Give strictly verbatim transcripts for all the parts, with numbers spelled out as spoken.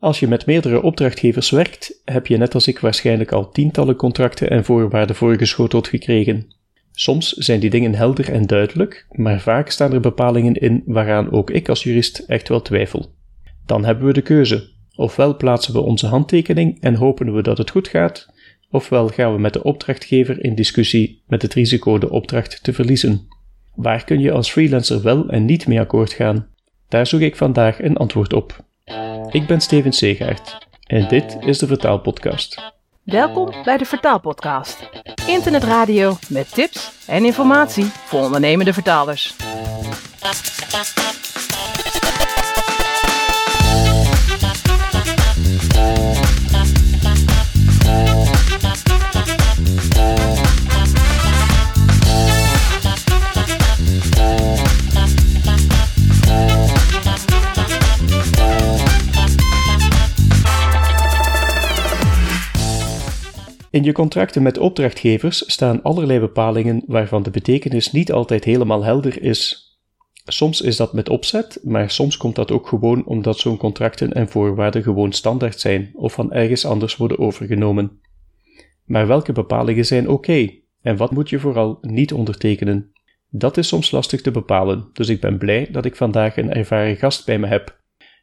Als je met meerdere opdrachtgevers werkt, heb je net als ik waarschijnlijk al tientallen contracten en voorwaarden voorgeschoteld gekregen. Soms zijn die dingen helder en duidelijk, maar vaak staan er bepalingen in waaraan ook ik als jurist echt wel twijfel. Dan hebben we de keuze. Ofwel plaatsen we onze handtekening en hopen we dat het goed gaat, ofwel gaan we met de opdrachtgever in discussie met het risico de opdracht te verliezen. Waar kun je als freelancer wel en niet mee akkoord gaan? Daar zoek ik vandaag een antwoord op. Ik ben Steven Segaert en dit is de Vertaalpodcast. Welkom bij de Vertaalpodcast. Internetradio met tips en informatie voor ondernemende vertalers. In je contracten met opdrachtgevers staan allerlei bepalingen waarvan de betekenis niet altijd helemaal helder is. Soms is dat met opzet, maar soms komt dat ook gewoon omdat zo'n contracten en voorwaarden gewoon standaard zijn of van ergens anders worden overgenomen. Maar welke bepalingen zijn oké en wat moet je vooral niet ondertekenen? Dat is soms lastig te bepalen, dus ik ben blij dat ik vandaag een ervaren gast bij me heb.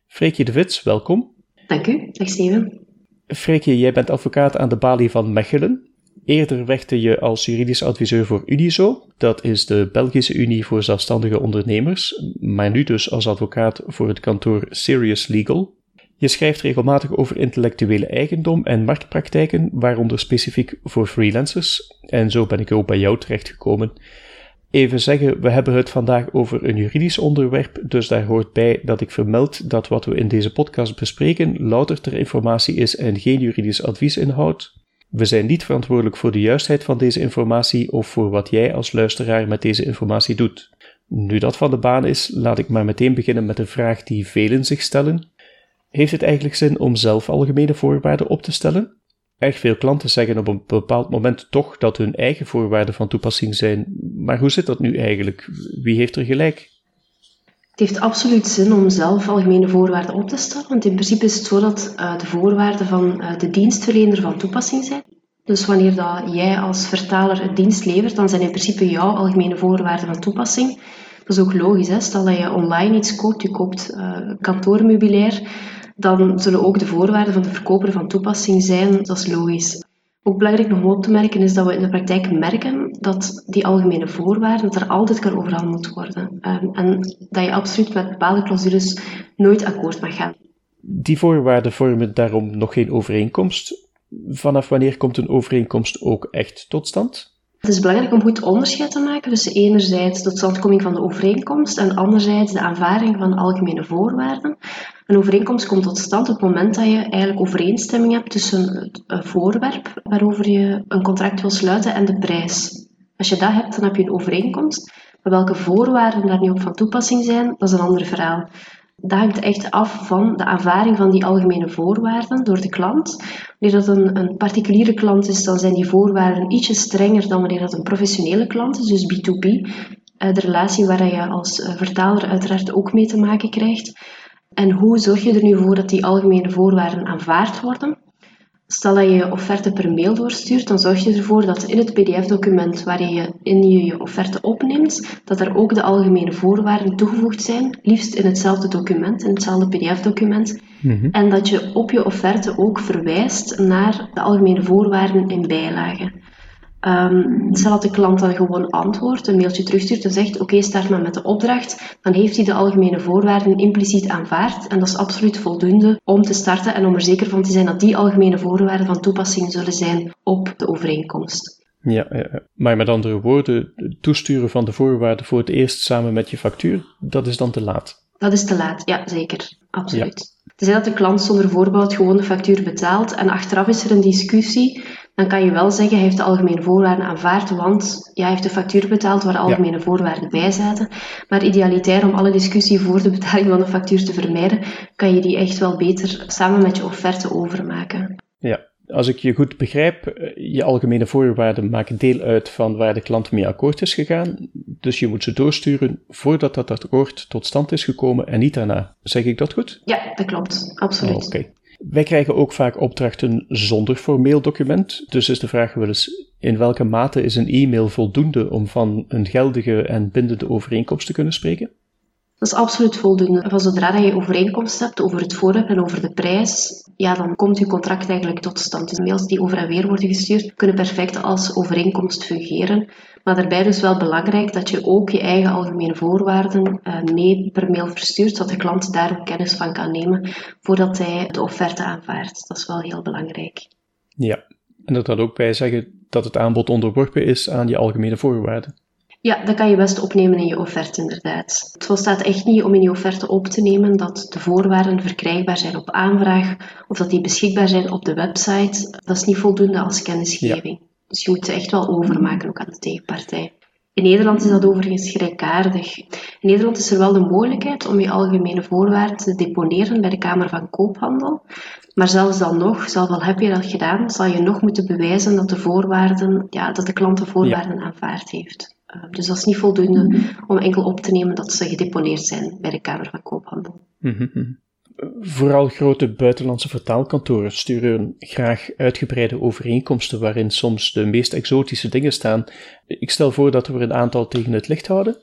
Freekje de Wits, welkom. Dank u, dag Steven. Freekje, jij bent advocaat aan de balie van Mechelen. Eerder werkte je als juridisch adviseur voor Unizo, dat is de Belgische Unie voor Zelfstandige Ondernemers, maar nu dus als advocaat voor het kantoor Sirius Legal. Je schrijft regelmatig over intellectuele eigendom en marktpraktijken, waaronder specifiek voor freelancers, en zo ben ik ook bij jou terechtgekomen. Even zeggen, we hebben het vandaag over een juridisch onderwerp, dus daar hoort bij dat ik vermeld dat wat we in deze podcast bespreken louter ter informatie is en geen juridisch advies inhoudt. We zijn niet verantwoordelijk voor de juistheid van deze informatie of voor wat jij als luisteraar met deze informatie doet. Nu dat van de baan is, laat ik maar meteen beginnen met een vraag die velen zich stellen. Heeft het eigenlijk zin om zelf algemene voorwaarden op te stellen? Erg veel klanten zeggen op een bepaald moment toch dat hun eigen voorwaarden van toepassing zijn. Maar hoe zit dat nu eigenlijk? Wie heeft er gelijk? Het heeft absoluut zin om zelf algemene voorwaarden op te stellen. Want in principe is het zo dat uh, de voorwaarden van uh, de dienstverlener van toepassing zijn. Dus wanneer dat jij als vertaler een dienst levert, dan zijn in principe jouw algemene voorwaarden van toepassing. Dat is ook logisch, hè? Stel dat je online iets koopt, je koopt uh, kantoormeubilair, dan zullen ook de voorwaarden van de verkoper van toepassing zijn. Dat is logisch. Ook belangrijk nog om op te merken is dat we in de praktijk merken dat die algemene voorwaarden, dat er altijd kan overhandeld worden. Um, en dat je absoluut met bepaalde clausules nooit akkoord mag gaan. Die voorwaarden vormen daarom nog geen overeenkomst. Vanaf wanneer komt een overeenkomst ook echt tot stand? Het is belangrijk om goed onderscheid te maken tussen enerzijds de totstandkoming van de overeenkomst en anderzijds de aanvaarding van algemene voorwaarden. Een overeenkomst komt tot stand op het moment dat je eigenlijk overeenstemming hebt tussen het voorwerp waarover je een contract wil sluiten en de prijs. Als je dat hebt, dan heb je een overeenkomst. Maar welke voorwaarden daar nu op van toepassing zijn, dat is een ander verhaal. Dat hangt echt af van de aanvaarding van die algemene voorwaarden door de klant. Wanneer dat een, een particuliere klant is, dan zijn die voorwaarden ietsje strenger dan wanneer dat een professionele klant is, dus B twee B. De relatie waar je als vertaler uiteraard ook mee te maken krijgt. En hoe zorg je er nu voor dat die algemene voorwaarden aanvaard worden? Stel dat je je offerte per mail doorstuurt, dan zorg je ervoor dat in het pdf-document waarin je in je, je offerte opneemt, dat er ook de algemene voorwaarden toegevoegd zijn, liefst in hetzelfde document, in hetzelfde pdf-document. Mm-hmm. En dat je op je offerte ook verwijst naar de algemene voorwaarden in bijlagen. Um, stel dat de klant dan gewoon antwoordt, een mailtje terugstuurt en zegt, oké, okay, start maar met de opdracht, dan heeft hij de algemene voorwaarden impliciet aanvaard en dat is absoluut voldoende om te starten en om er zeker van te zijn dat die algemene voorwaarden van toepassing zullen zijn op de overeenkomst. Ja, ja, maar met andere woorden, toesturen van de voorwaarden voor het eerst samen met je factuur, dat is dan te laat? Dat is te laat, ja, zeker, absoluut. Ja. Tenzij dat de klant zonder voorbehoud gewoon de factuur betaalt en achteraf is er een discussie, dan kan je wel zeggen, hij heeft de algemene voorwaarden aanvaard, want ja, hij heeft de factuur betaald waar de algemene ja. voorwaarden bij zaten. Maar idealiter, om alle discussie voor de betaling van de factuur te vermijden, kan je die echt wel beter samen met je offerte overmaken. Ja, als ik je goed begrijp, je algemene voorwaarden maken deel uit van waar de klant mee akkoord is gegaan, dus je moet ze doorsturen voordat dat akkoord tot stand is gekomen en niet daarna. Zeg ik dat goed? Ja, dat klopt, absoluut. Oh, oké. Okay. Wij krijgen ook vaak opdrachten zonder formeel document, dus is de vraag wel eens in welke mate is een e-mail voldoende om van een geldige en bindende overeenkomst te kunnen spreken? Dat is absoluut voldoende. Van zodra dat je overeenkomst hebt over het voorwerp en over de prijs, ja, dan komt je contract eigenlijk tot stand. Dus mails die over en weer worden gestuurd, kunnen perfect als overeenkomst fungeren. Maar daarbij dus wel belangrijk dat je ook je eigen algemene voorwaarden mee per mail verstuurt, zodat de klant daar ook kennis van kan nemen voordat hij de offerte aanvaardt. Dat is wel heel belangrijk. Ja, en er kan ook bij zeggen dat het aanbod onderworpen is aan je algemene voorwaarden. Ja, dat kan je best opnemen in je offerte inderdaad. Het volstaat echt niet om in je offerte op te nemen dat de voorwaarden verkrijgbaar zijn op aanvraag of dat die beschikbaar zijn op de website. Dat is niet voldoende als kennisgeving. Ja. Dus je moet ze echt wel overmaken ook aan de tegenpartij. In Nederland is dat overigens gelijkaardig. In Nederland is er wel de mogelijkheid om je algemene voorwaarden te deponeren bij de Kamer van Koophandel. Maar zelfs dan nog, zelfs al heb je dat gedaan, zal je nog moeten bewijzen dat de voorwaarden, ja, dat de klant de voorwaarden ja. aanvaard heeft. Dus dat is niet voldoende om enkel op te nemen dat ze gedeponeerd zijn bij de Kamer van Koophandel. Mm-hmm. Vooral grote buitenlandse vertaalkantoren sturen graag uitgebreide overeenkomsten waarin soms de meest exotische dingen staan. Ik stel voor dat we er een aantal tegen het licht houden.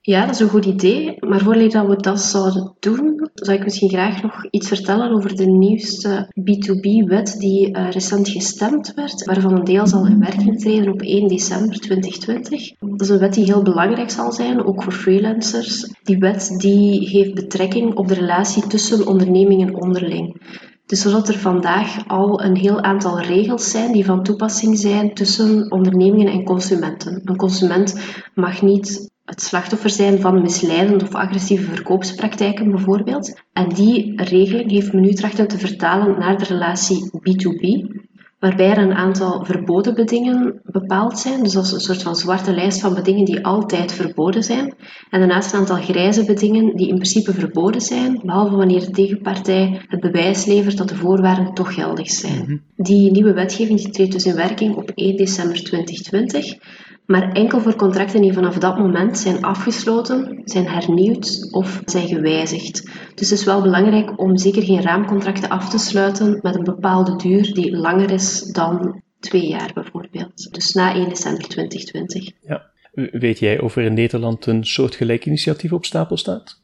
Ja, dat is een goed idee. Maar voordat we dat zouden doen, zou ik misschien graag nog iets vertellen over de nieuwste B twee B-wet die uh, recent gestemd werd, waarvan een deel zal in werking treden op één december tweeduizend twintig. Dat is een wet die heel belangrijk zal zijn, ook voor freelancers. Die wet die heeft betrekking op de relatie tussen ondernemingen onderling. Dus zodat er vandaag al een heel aantal regels zijn die van toepassing zijn tussen ondernemingen en consumenten. Een consument mag niet het slachtoffer zijn van misleidende of agressieve verkoopspraktijken bijvoorbeeld. En die regeling heeft men nu trachten te vertalen naar de relatie B twee B, waarbij er een aantal verboden bedingen bepaald zijn. Dus dat is een soort van zwarte lijst van bedingen die altijd verboden zijn. En daarnaast een aantal grijze bedingen die in principe verboden zijn, behalve wanneer de tegenpartij het bewijs levert dat de voorwaarden toch geldig zijn. Die nieuwe wetgeving die treedt dus in werking op één december tweeduizend twintig. Maar enkel voor contracten die vanaf dat moment zijn afgesloten, zijn hernieuwd of zijn gewijzigd. Dus het is wel belangrijk om zeker geen raamcontracten af te sluiten met een bepaalde duur die langer is dan twee jaar bijvoorbeeld. Dus na één december tweeduizend twintig. Ja. Weet jij of er in Nederland een soortgelijk initiatief op stapel staat?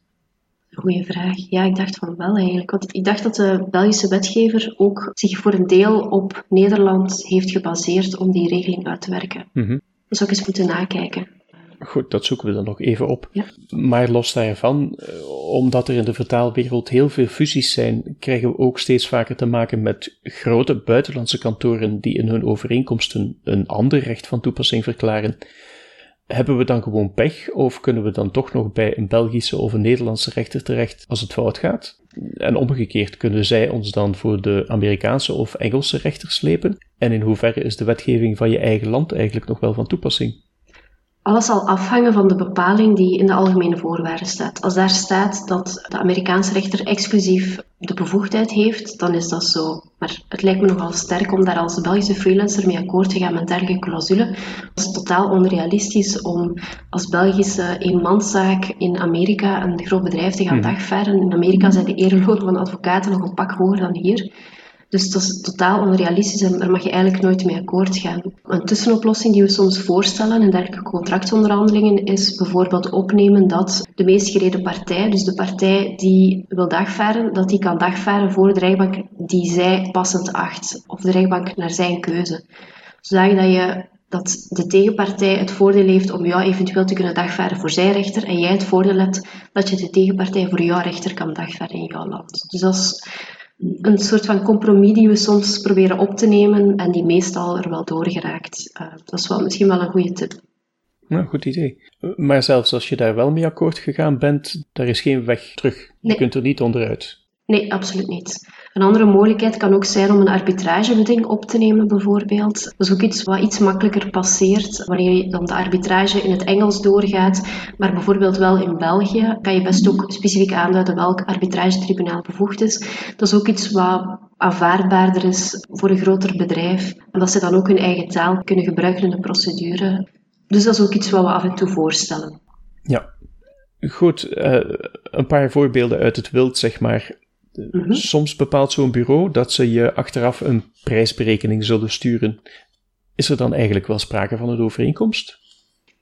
Goeie vraag. Ja, ik dacht van wel eigenlijk. Want ik dacht dat de Belgische wetgever ook zich voor een deel op Nederland heeft gebaseerd om die regeling uit te werken. Mm-hmm. Dat zou ik eens moeten nakijken. Goed, dat zoeken we dan nog even op. Ja. Maar los daarvan, omdat er in de vertaalwereld heel veel fusies zijn, krijgen we ook steeds vaker te maken met grote buitenlandse kantoren die in hun overeenkomsten een ander recht van toepassing verklaren. Hebben we dan gewoon pech of kunnen we dan toch nog bij een Belgische of een Nederlandse rechter terecht als het fout gaat? En omgekeerd, kunnen zij ons dan voor de Amerikaanse of Engelse rechter slepen? En in hoeverre is de wetgeving van je eigen land eigenlijk nog wel van toepassing? Alles zal afhangen van de bepaling die in de algemene voorwaarden staat. Als daar staat dat de Amerikaanse rechter exclusief de bevoegdheid heeft, dan is dat zo. Maar het lijkt me nogal sterk om daar als Belgische freelancer mee akkoord te gaan met dergelijke clausule. Het is totaal onrealistisch om als Belgische eenmanszaak in Amerika een groot bedrijf te gaan hmm. dagvaarden. In Amerika zijn de erelonen van advocaten nog een pak hoger dan hier. Dus dat is totaal onrealistisch en daar mag je eigenlijk nooit mee akkoord gaan. Een tussenoplossing die we soms voorstellen in dergelijke contractonderhandelingen is bijvoorbeeld opnemen dat de meest gereden partij, dus de partij die wil dagvaren, dat die kan dagvaren voor de rechtbank die zij passend acht, of de rechtbank naar zijn keuze. Zodat je dat de tegenpartij het voordeel heeft om jou eventueel te kunnen dagvaren voor zijn rechter en jij het voordeel hebt dat je de tegenpartij voor jouw rechter kan dagvaren in jouw land. Dus dat is een soort van compromis die we soms proberen op te nemen en die meestal er wel door geraakt. Uh, dat is wel misschien wel een goede tip. Nou, goed idee. Maar zelfs als je daar wel mee akkoord gegaan bent, daar is geen weg terug. Nee. Je kunt er niet onderuit. Nee, absoluut niet. Een andere mogelijkheid kan ook zijn om een arbitragebeding op te nemen bijvoorbeeld. Dat is ook iets wat iets makkelijker passeert wanneer je dan de arbitrage in het Engels doorgaat. Maar bijvoorbeeld wel in België kan je best ook specifiek aanduiden welk arbitragetribunaal bevoegd is. Dat is ook iets wat aanvaardbaarder is voor een groter bedrijf. Omdat ze dan ook hun eigen taal kunnen gebruiken in de procedure. Dus dat is ook iets wat we af en toe voorstellen. Ja, goed. Uh, een paar voorbeelden uit het wild, zeg maar. De, mm-hmm. Soms bepaalt zo'n bureau dat ze je achteraf een prijsberekening zullen sturen. Is er dan eigenlijk wel sprake van een overeenkomst?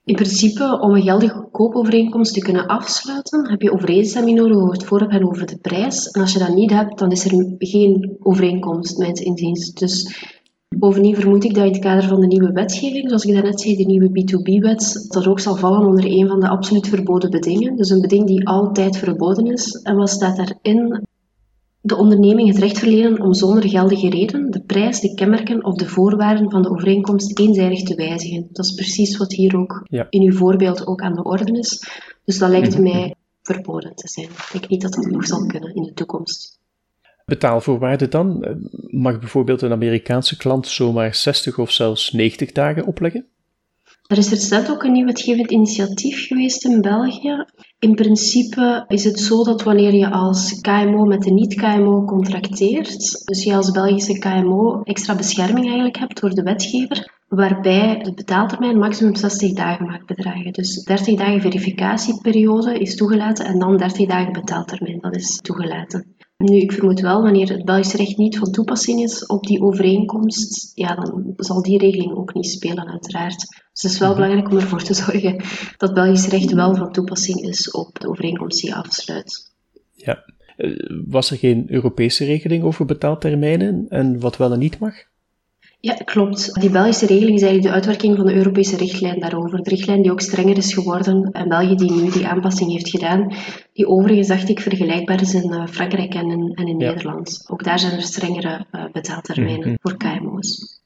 In principe, om een geldige koopovereenkomst te kunnen afsluiten, heb je overeenstemming nodig over het voorwerp en over de prijs. En als je dat niet hebt, dan is er geen overeenkomst, mijns inziens. Dus bovendien vermoed ik dat in het kader van de nieuwe wetgeving, zoals ik daarnet zei, de nieuwe B twee B-wet, dat ook zal vallen onder een van de absoluut verboden bedingen. Dus een beding die altijd verboden is. En wat staat daarin? De onderneming het recht verlenen om zonder geldige reden de prijs, de kenmerken of de voorwaarden van de overeenkomst eenzijdig te wijzigen. Dat is precies wat hier ook ja. in uw voorbeeld ook aan de orde is. Dus dat lijkt mm-hmm. mij verboden te zijn. Ik denk niet dat dat nog zal kunnen in de toekomst. Betaalvoorwaarden dan? Mag bijvoorbeeld een Amerikaanse klant zomaar zestig of zelfs negentig dagen opleggen? Er is recent ook een nieuw wetgevend initiatief geweest in België. In principe is het zo dat wanneer je als K M O met een niet-K M O contracteert, dus je als Belgische K M O extra bescherming eigenlijk hebt door de wetgever, waarbij de betaaltermijn maximum zestig dagen mag bedragen. Dus dertig dagen verificatieperiode is toegelaten en dan dertig dagen betaaltermijn, dat is toegelaten. Nu, ik vermoed wel, wanneer het Belgisch recht niet van toepassing is op die overeenkomst, ja, dan zal die regeling ook niet spelen, uiteraard. Dus het is wel belangrijk om ervoor te zorgen dat Belgisch recht wel van toepassing is op de overeenkomst die je afsluit. Ja. Was er geen Europese regeling over betaaltermijnen en wat wel en niet mag? Ja, klopt. Die Belgische regeling is eigenlijk de uitwerking van de Europese richtlijn daarover. De richtlijn die ook strenger is geworden en België die nu die aanpassing heeft gedaan, die overigens, dacht ik, vergelijkbaar is in Frankrijk en in, en in ja. Nederland. Ook daar zijn er strengere betaaltermijnen mm-hmm. voor K M O's.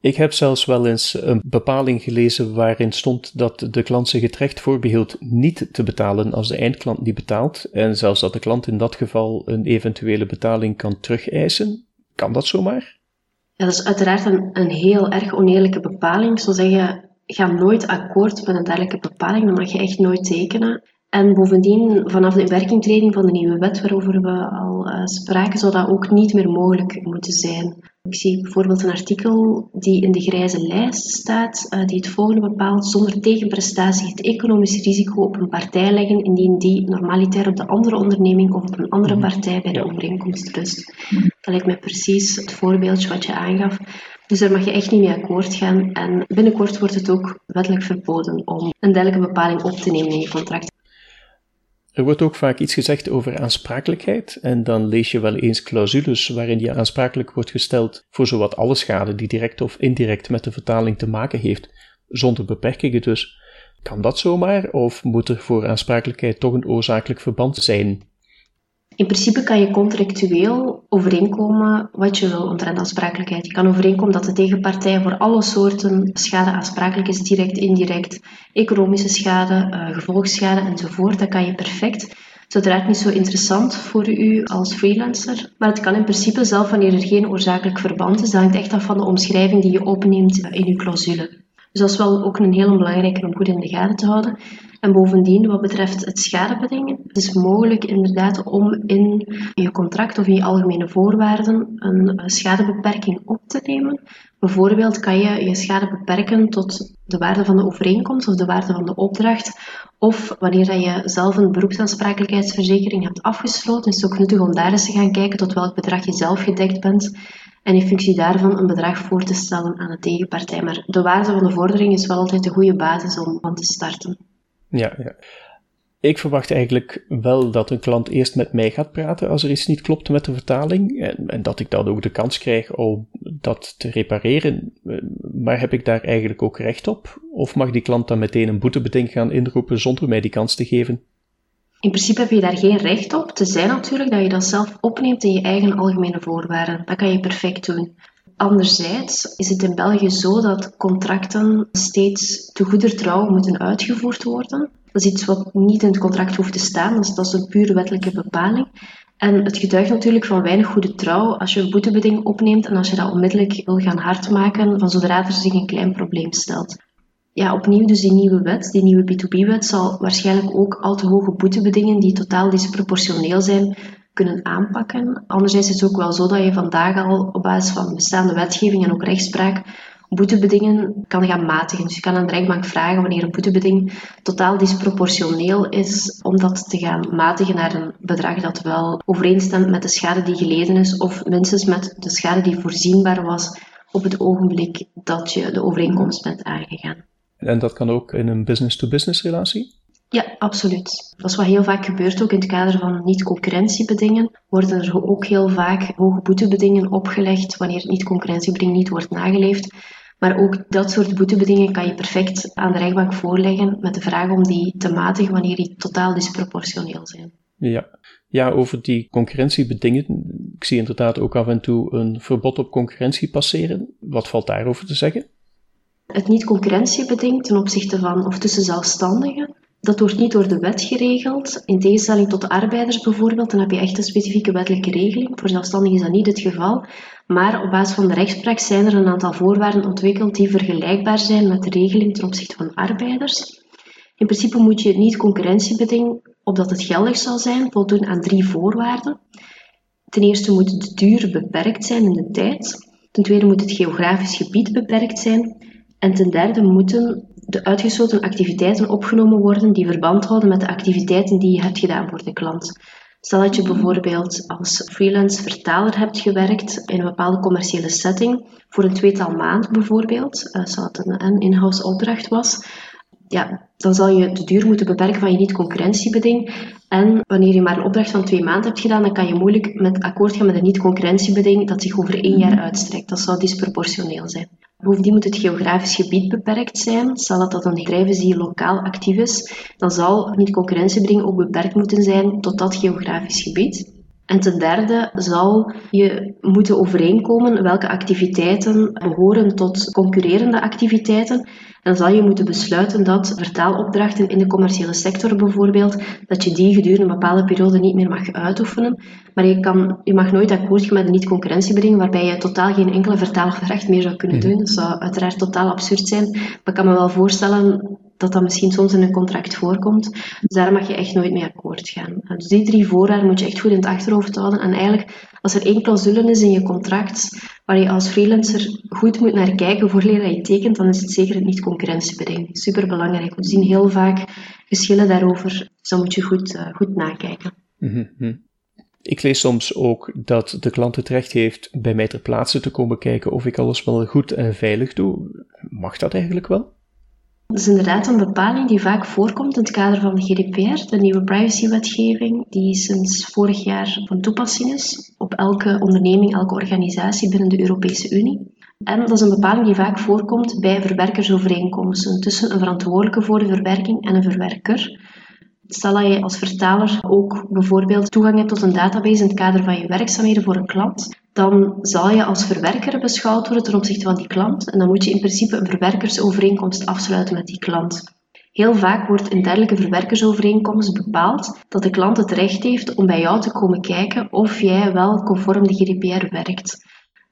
Ik heb zelfs wel eens een bepaling gelezen waarin stond dat de klant zich het recht voorbehield niet te betalen als de eindklant niet betaalt en zelfs dat de klant in dat geval een eventuele betaling kan terugeisen. Kan dat zomaar? Ja, dat is uiteraard een, een heel erg oneerlijke bepaling. Ik zou zeggen, ga nooit akkoord met een dergelijke bepaling, dan mag je echt nooit tekenen. En bovendien, vanaf de inwerkingtreding van de nieuwe wet waarover we al uh, spraken, zou dat ook niet meer mogelijk moeten zijn. Ik zie bijvoorbeeld een artikel die in de grijze lijst staat, uh, die het volgende bepaalt: zonder tegenprestatie het economisch risico op een partij leggen indien die normaliter op de andere onderneming of op een andere partij bij de overeenkomst rust. Dat lijkt mij precies het voorbeeldje wat je aangaf. Dus daar mag je echt niet mee akkoord gaan. En binnenkort wordt het ook wettelijk verboden om een dergelijke bepaling op te nemen in je contract. Er wordt ook vaak iets gezegd over aansprakelijkheid en dan lees je wel eens clausules waarin je aansprakelijk wordt gesteld voor zowat alle schade die direct of indirect met de vertaling te maken heeft, zonder beperkingen dus. Kan dat zomaar of moet er voor aansprakelijkheid toch een oorzakelijk verband zijn? In principe kan je contractueel overeenkomen wat je wil omtrent aansprakelijkheid. Je kan overeenkomen dat de tegenpartij voor alle soorten schade aansprakelijk is, direct, indirect, economische schade, gevolgsschade enzovoort. Dat kan je perfect. Het is uiteraard niet zo interessant voor u als freelancer, maar het kan in principe zelf wanneer er geen oorzakelijk verband is. Dat hangt echt af van de omschrijving die je opneemt in uw clausule. Dus dat is wel ook een heel belangrijke om goed in de gaten te houden. En bovendien, wat betreft het schadebeding, het is mogelijk inderdaad om in je contract of in je algemene voorwaarden een schadebeperking op te nemen. Bijvoorbeeld kan je je schade beperken tot de waarde van de overeenkomst of de waarde van de opdracht. Of wanneer je zelf een beroepsaansprakelijkheidsverzekering hebt afgesloten, is het ook nuttig om daar eens te gaan kijken tot welk bedrag je zelf gedekt bent. En in functie daarvan een bedrag voor te stellen aan de tegenpartij. Maar de waarde van de vordering is wel altijd een goede basis om aan te starten. Ja, ja, ik verwacht eigenlijk wel dat een klant eerst met mij gaat praten als er iets niet klopt met de vertaling. En, en dat ik dan ook de kans krijg om dat te repareren. Maar heb ik daar eigenlijk ook recht op? Of mag die klant dan meteen een boetebeding gaan inroepen zonder mij die kans te geven? In principe heb je daar geen recht op, tenzij natuurlijk dat je dat zelf opneemt in je eigen algemene voorwaarden. Dat kan je perfect doen. Anderzijds is het in België zo dat contracten steeds te goeder trouw moeten uitgevoerd worden. Dat is iets wat niet in het contract hoeft te staan, dus dat is een puur wettelijke bepaling. En het getuigt natuurlijk van weinig goede trouw als je een boetebeding opneemt en als je dat onmiddellijk wil gaan hardmaken van zodra er zich een klein probleem stelt. Ja, opnieuw dus die nieuwe wet, die nieuwe B twee B-wet, zal waarschijnlijk ook al te hoge boetebedingen die totaal disproportioneel zijn kunnen aanpakken. Anderzijds is het ook wel zo dat je vandaag al op basis van bestaande wetgeving en ook rechtspraak boetebedingen kan gaan matigen. Dus je kan aan de rechtbank vragen wanneer een boetebeding totaal disproportioneel is om dat te gaan matigen naar een bedrag dat wel overeenstemt met de schade die geleden is of minstens met de schade die voorzienbaar was op het ogenblik dat je de overeenkomst bent aangegaan. En dat kan ook in een business-to-business relatie? Ja, absoluut. Dat is wat heel vaak gebeurt, ook in het kader van niet-concurrentiebedingen worden er ook heel vaak hoge boetebedingen opgelegd wanneer het niet-concurrentiebeding niet wordt nageleefd. Maar ook dat soort boetebedingen kan je perfect aan de rechtbank voorleggen met de vraag om die te matigen wanneer die totaal disproportioneel zijn. Ja. Ja, over die concurrentiebedingen. Ik zie inderdaad ook af en toe een verbod op concurrentie passeren. Wat valt daarover te zeggen? Het niet-concurrentiebeding ten opzichte van of tussen zelfstandigen, dat wordt niet door de wet geregeld. In tegenstelling tot arbeiders bijvoorbeeld, dan heb je echt een specifieke wettelijke regeling. Voor zelfstandigen is dat niet het geval. Maar op basis van de rechtspraak zijn er een aantal voorwaarden ontwikkeld die vergelijkbaar zijn met de regeling ten opzichte van arbeiders. In principe moet je het niet-concurrentiebeding, opdat het geldig zal zijn, voldoen aan drie voorwaarden. Ten eerste moet de duur beperkt zijn in de tijd. Ten tweede moet het geografisch gebied beperkt zijn. En ten derde moeten de uitgesloten activiteiten opgenomen worden die verband houden met de activiteiten die je hebt gedaan voor de klant. Stel dat je bijvoorbeeld als freelance vertaler hebt gewerkt in een bepaalde commerciële setting, voor een tweetal maand bijvoorbeeld, zoals het een in-house opdracht was, ja, dan zal je de duur moeten beperken van je niet-concurrentiebeding. En wanneer je maar een opdracht van twee maanden hebt gedaan, dan kan je moeilijk met akkoord gaan met een niet-concurrentiebeding dat zich over één jaar uitstrekt. Dat zou disproportioneel zijn. Bovendien moet het geografisch gebied beperkt zijn. Stel dat dat een bedrijf is die lokaal actief is, dan zal niet-concurrentiebeding ook beperkt moeten zijn tot dat geografisch gebied. En ten derde zal je moeten overeenkomen welke activiteiten behoren tot concurrerende activiteiten. En dan zal je moeten besluiten dat vertaalopdrachten in de commerciële sector bijvoorbeeld, dat je die gedurende een bepaalde periode niet meer mag uitoefenen. Maar je, kan, je mag nooit akkoord gaan met een niet-concurrentiebeding waarbij je totaal geen enkele vertaalopdracht meer zou kunnen doen. Dat zou uiteraard totaal absurd zijn. Maar ik kan me wel voorstellen dat dat misschien soms in een contract voorkomt. Dus daar mag je echt nooit mee akkoord gaan. Dus die drie voorwaarden moet je echt goed in het achterhoofd houden. En eigenlijk, als er één clausule is in je contract waar je als freelancer goed moet naar kijken voor voordat je tekent, dan is het zeker het niet-concurrentiebeding. Superbelangrijk. We zien heel vaak geschillen daarover. Dus dan moet je goed, uh, goed nakijken. Mm-hmm. Ik lees soms ook dat de klant het recht heeft bij mij ter plaatse te komen kijken of ik alles wel goed en veilig doe. Mag dat eigenlijk wel? Dat is inderdaad een bepaling die vaak voorkomt in het kader van de G D P R, de nieuwe privacywetgeving, die sinds vorig jaar van toepassing is op elke onderneming, elke organisatie binnen de Europese Unie. En dat is een bepaling die vaak voorkomt bij verwerkersovereenkomsten tussen een verantwoordelijke voor de verwerking en een verwerker. Stel dat je als vertaler ook bijvoorbeeld toegang hebt tot een database in het kader van je werkzaamheden voor een klant, dan zal je als verwerker beschouwd worden ten opzichte van die klant en dan moet je in principe een verwerkersovereenkomst afsluiten met die klant. Heel vaak wordt in dergelijke verwerkersovereenkomst bepaald dat de klant het recht heeft om bij jou te komen kijken of jij wel conform de G D P R werkt.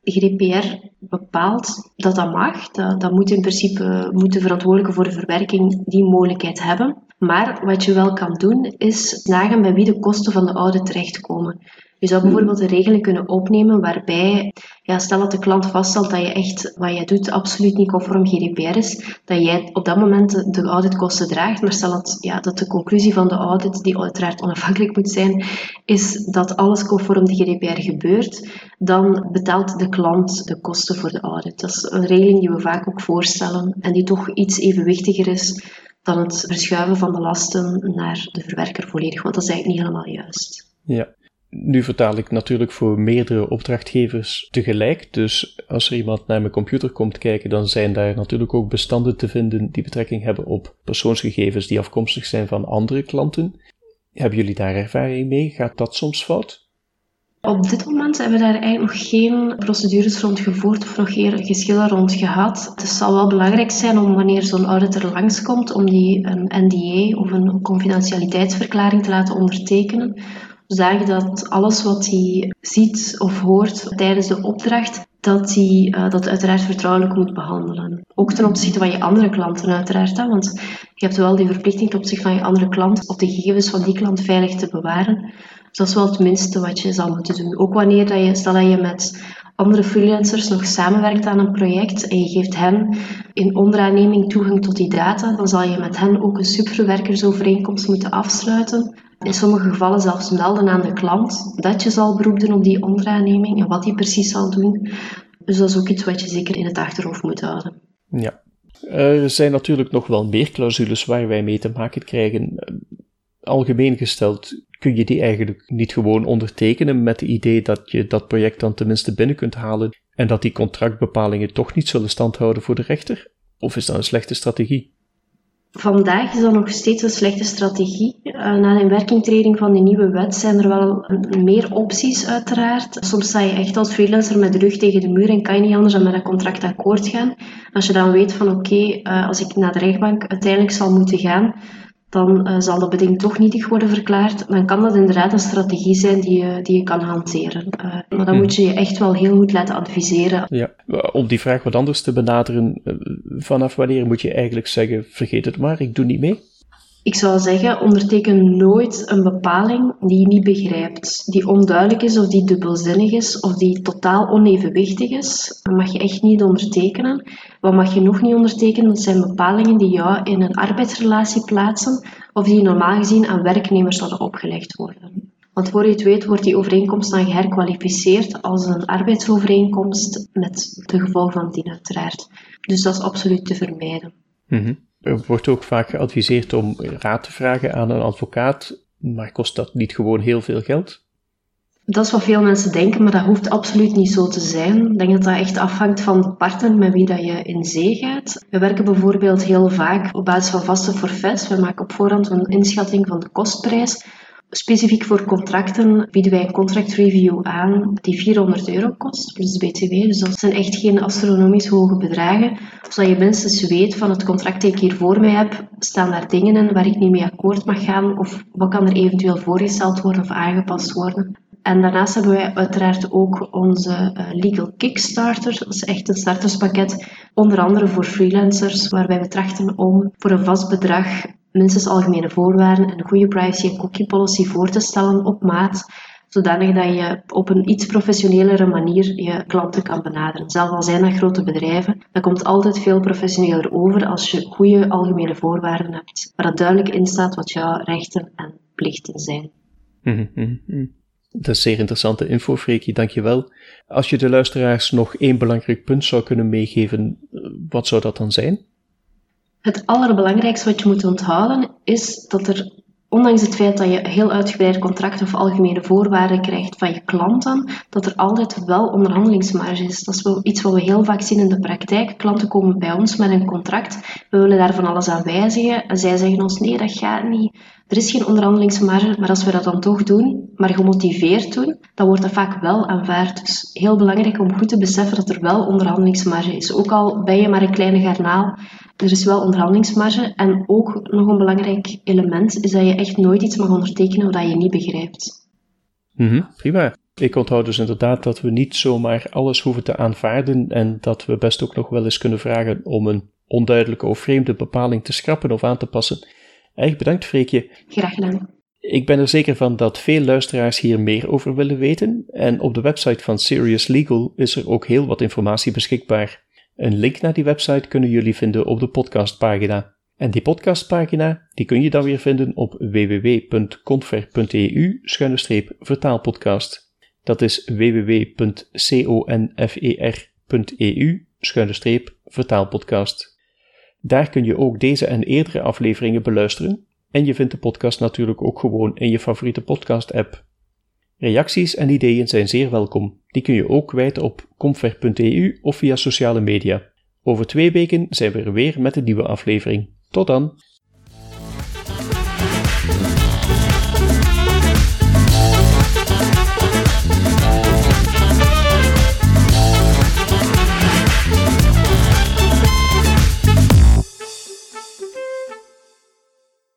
De G D P R bepaalt dat dat mag, dat, dat moet in principe moet de verantwoordelijke voor de verwerking die mogelijkheid hebben. Maar wat je wel kan doen, is nagaan bij wie de kosten van de audit terechtkomen. Je zou bijvoorbeeld een regeling kunnen opnemen waarbij, ja, stel dat de klant vaststelt dat je echt wat jij doet absoluut niet conform G D P R is, dat jij op dat moment de auditkosten draagt, maar stel dat, ja, dat de conclusie van de audit, die uiteraard onafhankelijk moet zijn, is dat alles conform de G D P R gebeurt, dan betaalt de klant de kosten voor de audit. Dat is een regeling die we vaak ook voorstellen en die toch iets evenwichtiger is dan het verschuiven van de lasten naar de verwerker volledig, want dat is eigenlijk niet helemaal juist. Ja. Nu vertaal ik natuurlijk voor meerdere opdrachtgevers tegelijk, dus als er iemand naar mijn computer komt kijken, dan zijn daar natuurlijk ook bestanden te vinden die betrekking hebben op persoonsgegevens die afkomstig zijn van andere klanten. Hebben jullie daar ervaring mee? Gaat dat soms fout? Op dit moment hebben we daar eigenlijk nog geen procedures rond gevoerd of nog geen geschillen rond gehad. Het zal wel belangrijk zijn om wanneer zo'n auditor langskomt, om die een N D A of een confidentialiteitsverklaring te laten ondertekenen. Zodat dat alles wat hij ziet of hoort tijdens de opdracht, dat hij uh, dat uiteraard vertrouwelijk moet behandelen. Ook ten opzichte van je andere klanten uiteraard, hè, want je hebt wel die verplichting ten opzichte van je andere klant om de gegevens van die klant veilig te bewaren. Dus dat is wel het minste wat je zal moeten doen. Ook wanneer dat je, stel dat je met andere freelancers nog samenwerkt aan een project en je geeft hen in onderaanneming toegang tot die data, dan zal je met hen ook een subverwerkersovereenkomst moeten afsluiten. In sommige gevallen zelfs melden aan de klant dat je zal beroep doen op die onderaanneming en wat die precies zal doen. Dus dat is ook iets wat je zeker in het achterhoofd moet houden. Ja. Er zijn natuurlijk nog wel meer clausules waar wij mee te maken krijgen. Algemeen gesteld, kun je die eigenlijk niet gewoon ondertekenen met het idee dat je dat project dan tenminste binnen kunt halen en dat die contractbepalingen toch niet zullen standhouden voor de rechter? Of is dat een slechte strategie? Vandaag is dat nog steeds een slechte strategie. Na de inwerkingtreding van de nieuwe wet zijn er wel meer opties uiteraard. Soms sta je echt als freelancer met de rug tegen de muur en kan je niet anders dan met een contract akkoord gaan. Als je dan weet van oké, okay, als ik naar de rechtbank uiteindelijk zal moeten gaan, dan zal dat beding toch nietig worden verklaard. Dan kan dat inderdaad een strategie zijn die je, die je kan hanteren. Maar dan moet je je echt wel heel goed laten adviseren. Ja, om die vraag wat anders te benaderen, vanaf wanneer moet je eigenlijk zeggen, vergeet het maar, ik doe niet mee? Ik zou zeggen, onderteken nooit een bepaling die je niet begrijpt. Die onduidelijk is, of die dubbelzinnig is, of die totaal onevenwichtig is. Dat mag je echt niet ondertekenen. Wat mag je nog niet ondertekenen? Dat zijn bepalingen die jou in een arbeidsrelatie plaatsen, of die normaal gezien aan werknemers zouden opgelegd worden. Want voor je het weet, wordt die overeenkomst dan geherkwalificeerd als een arbeidsovereenkomst, met de gevolgen van dien uiteraard. Dus dat is absoluut te vermijden. Mm-hmm. Er wordt ook vaak geadviseerd om raad te vragen aan een advocaat, maar kost dat niet gewoon heel veel geld? Dat is wat veel mensen denken, maar dat hoeft absoluut niet zo te zijn. Ik denk dat dat echt afhangt van de partner met wie dat je in zee gaat. We werken bijvoorbeeld heel vaak op basis van vaste forfaits. We maken op voorhand een inschatting van de kostprijs. Specifiek voor contracten bieden wij een contract review aan die vierhonderd euro kost, plus de B T W. Dus dat zijn echt geen astronomisch hoge bedragen. Zodat je minstens weet van het contract dat ik hier voor mij heb, staan daar dingen in waar ik niet mee akkoord mag gaan of wat kan er eventueel voorgesteld worden of aangepast worden. En daarnaast hebben wij uiteraard ook onze Legal Kickstarter. Dat is echt een starterspakket, onder andere voor freelancers, waarbij we trachten om voor een vast bedrag minstens algemene voorwaarden en een goede privacy- en cookie policy voor te stellen op maat, zodanig dat je op een iets professionelere manier je klanten kan benaderen. Zelfs al zijn dat grote bedrijven, dat komt altijd veel professioneler over als je goede algemene voorwaarden hebt, waar dat duidelijk in staat wat jouw rechten en plichten zijn. Mm-hmm. Dat is zeer interessante info, Freekje, dankjewel. Als je de luisteraars nog één belangrijk punt zou kunnen meegeven, wat zou dat dan zijn? Het allerbelangrijkste wat je moet onthouden is dat er, ondanks het feit dat je heel uitgebreid contract of algemene voorwaarden krijgt van je klanten, dat er altijd wel onderhandelingsmarge is. Dat is wel iets wat we heel vaak zien in de praktijk. Klanten komen bij ons met een contract, we willen daar van alles aan wijzigen en zij zeggen ons nee, dat gaat niet. Er is geen onderhandelingsmarge, maar als we dat dan toch doen, maar gemotiveerd doen, dan wordt dat vaak wel aanvaard. Dus heel belangrijk om goed te beseffen dat er wel onderhandelingsmarge is. Ook al ben je maar een kleine garnaal, er is wel onderhandelingsmarge. En ook nog een belangrijk element is dat je echt nooit iets mag ondertekenen wat je niet begrijpt. Mm-hmm, prima. Ik onthoud dus inderdaad dat we niet zomaar alles hoeven te aanvaarden en dat we best ook nog wel eens kunnen vragen om een onduidelijke of vreemde bepaling te schrappen of aan te passen. Erg bedankt, Freekje. Graag gedaan. Ik ben er zeker van dat veel luisteraars hier meer over willen weten en op de website van Sirius Legal is er ook heel wat informatie beschikbaar. Een link naar die website kunnen jullie vinden op de podcastpagina. En die podcastpagina die kun je dan weer vinden op w w w punt confer punt e u vertaalpodcast. Dat is w w w punt confer punt e u vertaalpodcast. Daar kun je ook deze en eerdere afleveringen beluisteren en je vindt de podcast natuurlijk ook gewoon in je favoriete podcast-app. Reacties en ideeën zijn zeer welkom. Die kun je ook kwijt op confer punt e u of via sociale media. Over twee weken zijn we er weer met een nieuwe aflevering. Tot dan!